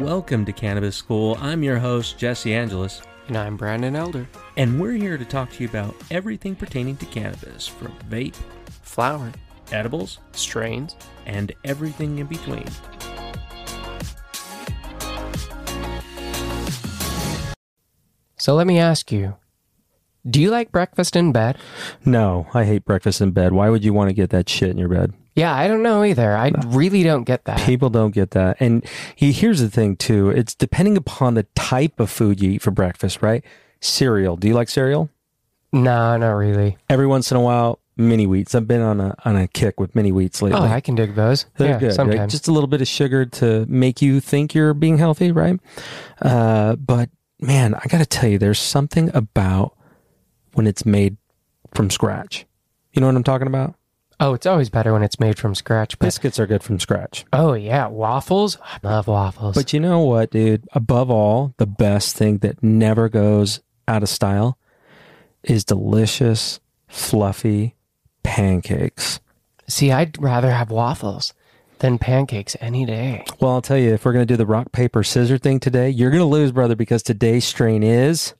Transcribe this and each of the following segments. Welcome to Cannabis School. I'm your host, Jesse Angelus. And I'm Brandon Elder. And we're here to talk to you about everything pertaining to cannabis, from vape, flower, edibles, strains, and everything in between. So let me ask you, do you like breakfast in bed? No, I hate breakfast in bed. Why would you want to get that shit in your bed? Yeah, I don't know either. I really don't get that. People don't get that. And here's the thing, too. It's depending upon the type of food you eat for breakfast, right? Cereal. Do you like cereal? No, not really. Every once in a while, mini wheats. I've been on a kick with mini wheats lately. Oh, I can dig those. They're good. Sometimes. Right? Just a little bit of sugar to make you think you're being healthy, right? But, man, I got to tell you, there's something about when it's made from scratch. You know what I'm talking about? Oh, it's always better when it's made from scratch. Biscuits are good from scratch. Oh, yeah. Waffles? I love waffles. But you know what, dude? Above all, the best thing that never goes out of style is delicious, fluffy pancakes. See, I'd rather have waffles than pancakes any day. Well, I'll tell you, if we're going to do the rock, paper, scissor thing today, you're going to lose, brother, because today's strain is...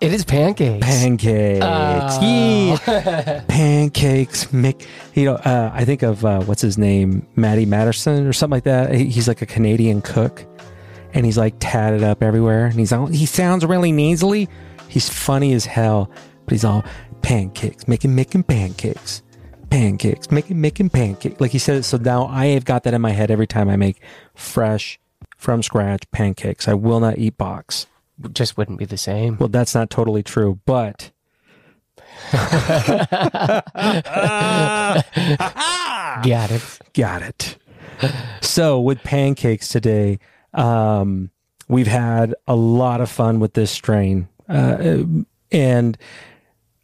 It is pancakes. Pancakes. Oh. Yeah. Pancakes. I think of, what's his name? Matty Matterson or something like that. He's like a Canadian cook and he's like tatted up everywhere. And he sounds really nasally. He's funny as hell, but he's all pancakes, making pancakes, pancakes, making pancakes. Like he said, so now I have got that in my head every time I make fresh from scratch pancakes. I will not eat box. Just wouldn't be the same. Well, that's not totally true, but got it. So with pancakes today, we've had a lot of fun with this strain, and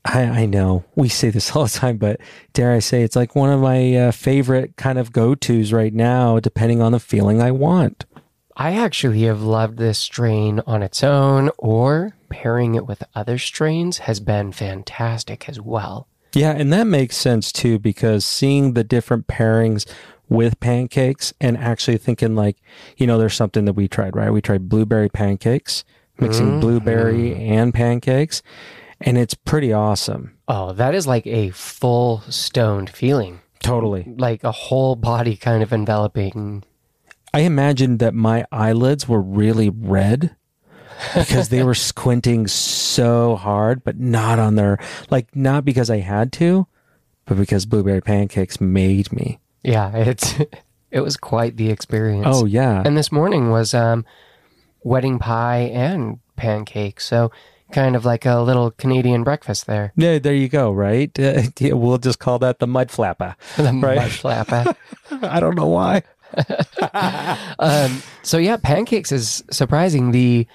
I know we say this all the time, but dare I say it's like one of my favorite kind of go-tos right now, depending on the feeling I want. I actually have loved this strain on its own, or pairing it with other strains has been fantastic as well. Yeah, and that makes sense too, because seeing the different pairings with pancakes and actually thinking like, you know, there's something that we tried, right? We tried blueberry pancakes, mixing blueberry and pancakes, and it's pretty awesome. Oh, that is like a full stoned feeling. Totally. Like a whole body kind of enveloping. I imagined that my eyelids were really red because they were squinting so hard, but not on their, like, not because I had to, but because blueberry pancakes made me. Yeah, it was quite the experience. Oh, yeah. And this morning was wedding pie and pancakes, so kind of like a little Canadian breakfast there. Yeah, there you go, right? We'll just call that the mud flapper. Mud flapper. I don't know why. So yeah, pancakes is surprising. The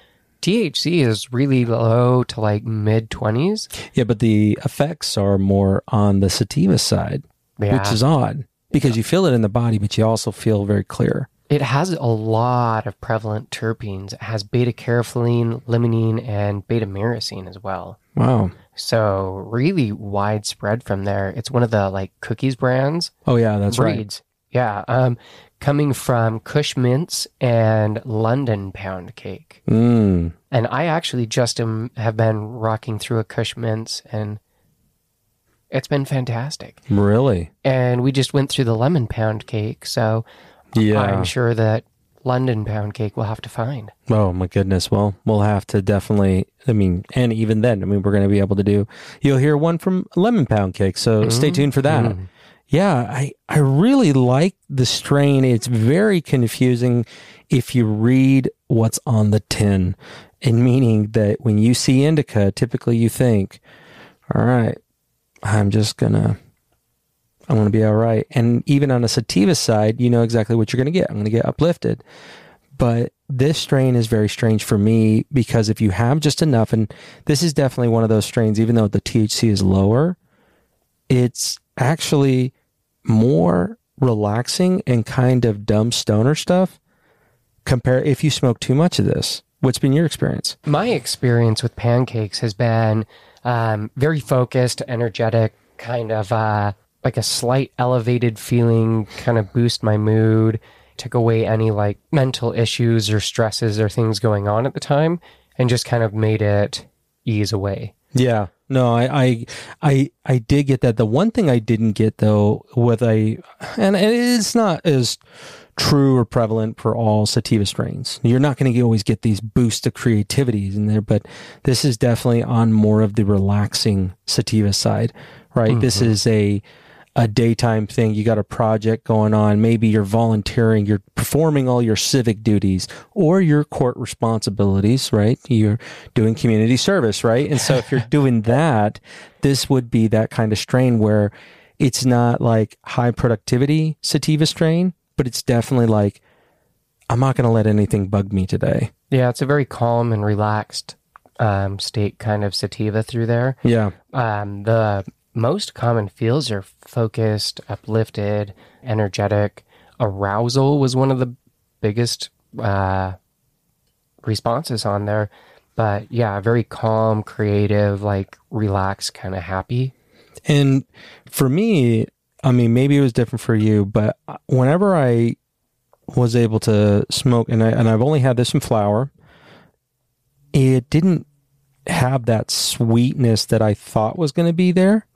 THC is really low to like mid-20s. Yeah, but the effects are more on the sativa side, yeah. Which is odd because you feel it in the body, but you also feel very clear. It has a lot of prevalent terpenes. It has beta-carotene, limonene, and beta-myrcene as well. Wow. So really widespread from there. It's one of the like cookies brands. Oh yeah, that's Reeds. Right. Reeds. Yeah, coming from Kush Mints and London Pound Cake. Mm. And I actually just have been rocking through a Kush Mints, and it's been fantastic. Really? And we just went through the Lemon Pound Cake, so yeah. I'm sure that London Pound Cake we'll have to find. Oh, my goodness. Well, we'll have to definitely, and even then, we're going to be able to do, you'll hear one from Lemon Pound Cake, so stay tuned for that. Mm. Yeah, I really like the strain. It's very confusing if you read what's on the tin, and meaning that when you see indica, typically you think, all right, I'm going to be all right. And even on the sativa side, you know exactly what you're going to get. I'm going to get uplifted. But this strain is very strange for me because if you have just enough, and this is definitely one of those strains, even though the THC is lower, it's actually more relaxing and kind of dumb stoner stuff compared if you smoke too much of this. What's been your experience? My experience with pancakes has been very focused, energetic, kind of like a slight elevated feeling, kind of boost my mood. took away any like mental issues or stresses or things going on at the time and just kind of made it ease away. Yeah. No, I did get that. The one thing I didn't get though, and it's not as true or prevalent for all sativa strains. You're not going to always get these boosts of creativity in there, but this is definitely on more of the relaxing sativa side, right? Mm-hmm. This is a daytime thing. You got a project going on. Maybe you're volunteering, you're performing all your civic duties or your court responsibilities, right? You're doing community service, right? And so if you're doing that, this would be that kind of strain where it's not like high productivity sativa strain, but it's definitely like, I'm not going to let anything bug me today. Yeah. It's a very calm and relaxed, state kind of sativa through there. Yeah. The most common feels are focused, uplifted, energetic. Arousal was one of the biggest responses on there. But yeah, very calm, creative, like relaxed, kind of happy. And for me, I mean, maybe it was different for you, but whenever I was able to smoke, and I've only had this in flower, it didn't have that sweetness that I thought was going to be there.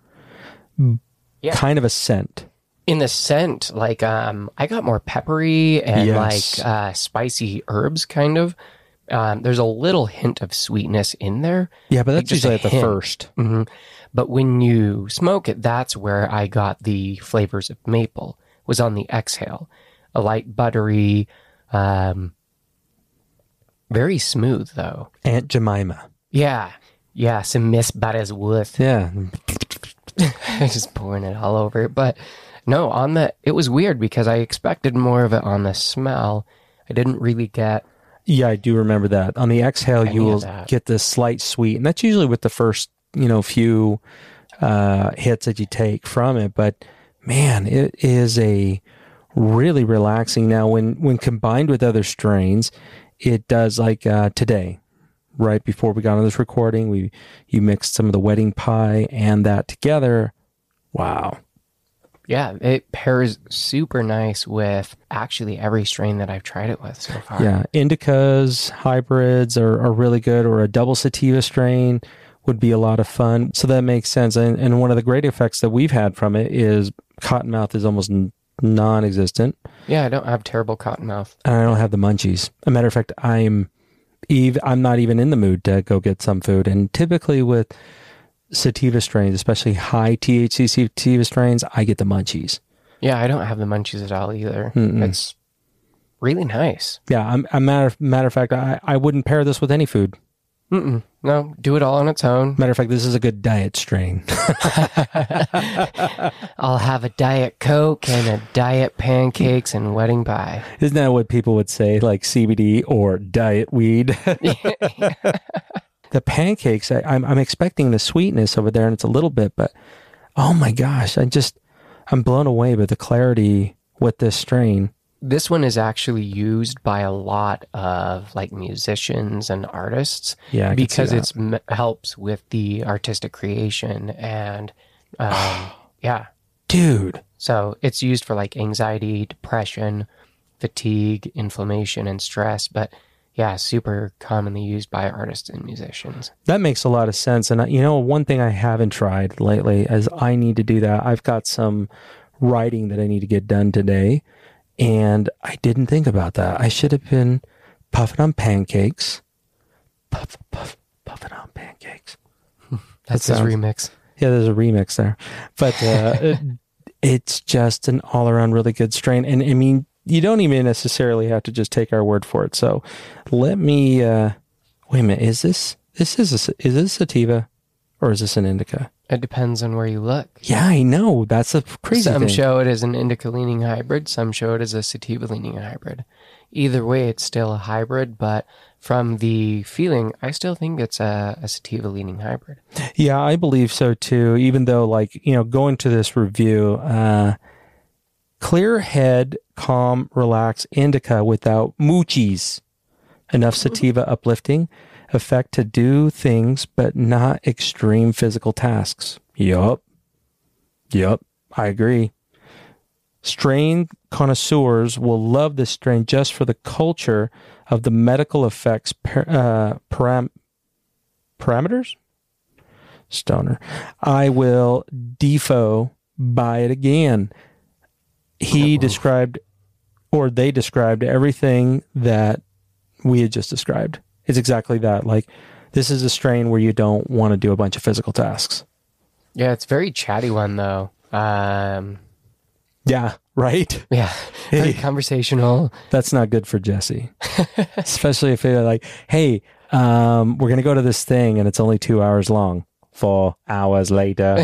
Yeah. Kind of a scent. In the scent, like I got more peppery and yes, like spicy herbs kind of. There's a little hint of sweetness in there. Yeah, but that's like usually at the first. Mm-hmm. But when you smoke it, that's where I got the flavors of maple, was on the exhale. A light buttery, very smooth though. Aunt Jemima. Yeah. Yeah, some Miss Buttersworth. Yeah. Just pouring it all over. But no, it was weird because I expected more of it on the smell. I didn't really get. Yeah, I do remember that. On the exhale, you will get this slight sweet. And that's usually with the first, few hits that you take from it. But man, it is a really relaxing. Now, when combined with other strains, it does like today. Right before we got on this recording, you mixed some of the wedding pie and that together. Wow. Yeah, it pairs super nice with actually every strain that I've tried it with so far. Yeah, indicas, hybrids are really good, or a double sativa strain would be a lot of fun. So that makes sense. And one of the great effects that we've had from it is cottonmouth is almost non-existent. Yeah, I don't have terrible cottonmouth. And I don't have the munchies. A matter of fact, I'm not even in the mood to go get some food. And typically with sativa strains, especially high THC sativa strains, I get the munchies. Yeah, I don't have the munchies at all either. Mm-mm. It's really nice. Yeah, matter of fact, I wouldn't pair this with any food. Mm-mm. No, do it all on its own. Matter of fact, this is a good diet strain. I'll have a Diet Coke and a Diet Pancakes and wedding pie. Isn't that what people would say, like CBD or diet weed? The pancakes, I'm expecting the sweetness over there, and it's a little bit, but oh my gosh, I'm blown away by the clarity with this strain. This one is actually used by a lot of like musicians and artists, because it helps with the artistic creation and dude. So it's used for like anxiety, depression, fatigue, inflammation, and stress. But yeah, super commonly used by artists and musicians. That makes a lot of sense. And one thing I haven't tried lately is I need to do that. I've got some writing that I need to get done today. And I didn't think about that. I should have been puffing on pancakes. Puffing on pancakes. That's his remix. Yeah, there's a remix there. But it's just an all-around really good strain. And I mean, you don't even necessarily have to just take our word for it. So let me, wait a minute, is this sativa or is this an indica? It depends on where you look. Yeah, I know. That's a crazy thing. Some show it as an indica-leaning hybrid. Some show it as a sativa-leaning hybrid. Either way, it's still a hybrid, but from the feeling, I still think it's a sativa-leaning hybrid. Yeah, I believe so, too, even though, going to this review, clear head, calm, relax, indica without moochies. Enough sativa uplifting effect to do things, but not extreme physical tasks. Yup. I agree. Strain connoisseurs will love this strain just for the culture of the medical effects parameters. Stoner. I will defo buy it again. He described, or they described, everything that we had just described. It's exactly that. Like, this is a strain where you don't want to do a bunch of physical tasks. Yeah, it's a very chatty one, though. Yeah, right? Yeah, very conversational. That's not good for Jesse. Especially if they're like, hey, we're going to go to this thing, and it's only 2 hours long. 4 hours later.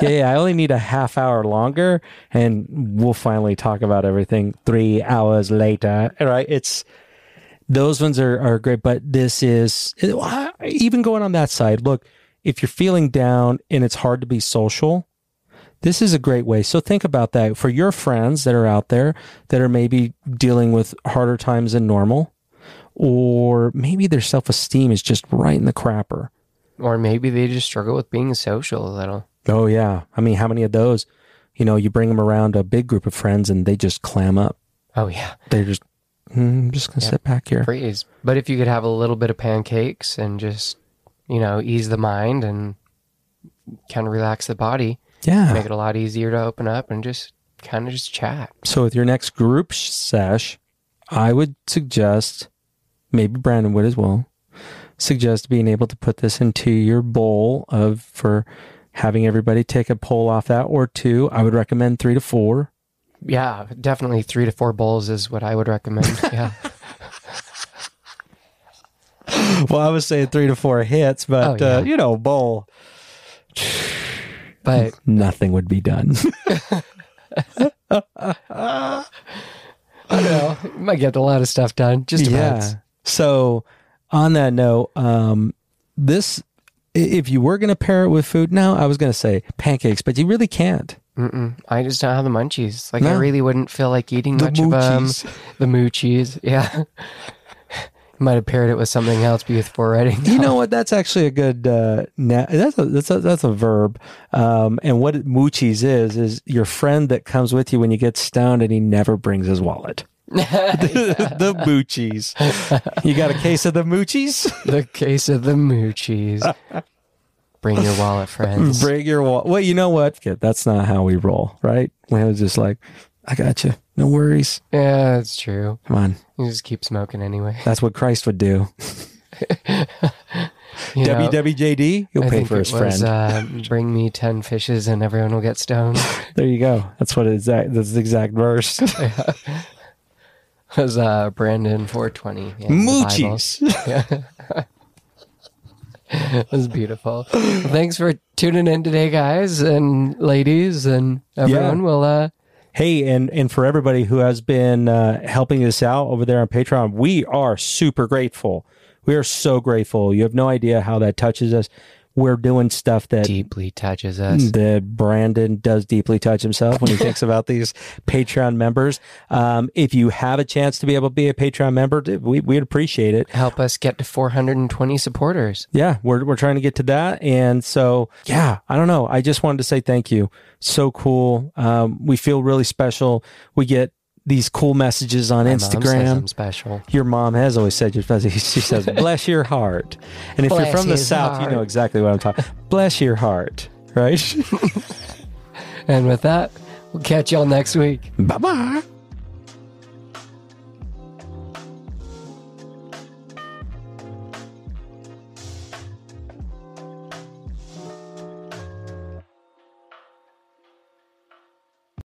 Yeah, I only need a half hour longer, and we'll finally talk about everything 3 hours later. All right, it's... Those ones are great, but this is, even going on that side, look, if you're feeling down and it's hard to be social, this is a great way. So think about that for your friends that are out there that are maybe dealing with harder times than normal, or maybe their self-esteem is just right in the crapper. Or maybe they just struggle with being social a little. Oh, yeah. I mean, how many of those, you know, you bring them around a big group of friends and they just clam up. Oh, yeah. They're just... I'm just going to sit back here. Freeze. But if you could have a little bit of pancakes and just, you know, ease the mind and kind of relax the body. Yeah. Make it a lot easier to open up and just kind of just chat. So with your next group sesh, I would suggest, maybe Brandon would as well, suggest being able to put this into your bowl of, for having everybody take a poll off that or two. I would recommend 3 to 4. Yeah, definitely 3 to 4 bowls is what I would recommend. Yeah. Well, I was saying 3 to 4 hits, but, oh, yeah. You know, bowl. But nothing would be done. I don't know. You might get a lot of stuff done. Just about. Yeah. So on that note, this, if you were going to pair it with food, now I was going to say pancakes, but you really can't. Mm-mm. I just don't have the munchies. Like, no. I really wouldn't feel like eating much of them. The moochies. Yeah. Might have paired it with something else before writing. You know what? That's actually a good, that's a verb. And what moochies is your friend that comes with you when you get stoned and he never brings his wallet. The moochies. You got a case of the moochies? The case of the moochies. Bring your wallet, friends. Bring your wallet. Well, you know what? That's not how we roll, right? Landon's just like, I got you. No worries. Yeah, that's true. Come on. You just keep smoking anyway. That's what Christ would do. WWJD, he'll pay for his friend. Bring me 10 fishes and everyone will get stoned. There you go. That's what that's the exact verse. Yeah. It was Brandon 420. Yeah, moochies. Yeah. It was beautiful. Well, thanks for tuning in today, guys and ladies and everyone. Yeah. We'll, hey, and for everybody who has been helping us out over there on Patreon, we are super grateful. We are so grateful. You have no idea how that touches us. We're doing stuff that deeply touches us. That Brandon does deeply touch himself when he thinks about these Patreon members. If you have a chance to be able to be a Patreon member, we'd appreciate it. Help us get to 420 supporters. Yeah, we're trying to get to that. And so, yeah, I don't know. I just wanted to say thank you. So cool. We feel really special. We get these cool messages on Instagram. Mom says I'm special. Your mom has always said you're special. She says, bless your heart. And if bless you're from the South, heart. You know exactly what I'm talking about. Bless your heart, right? And with that, we'll catch y'all next week. Bye-bye.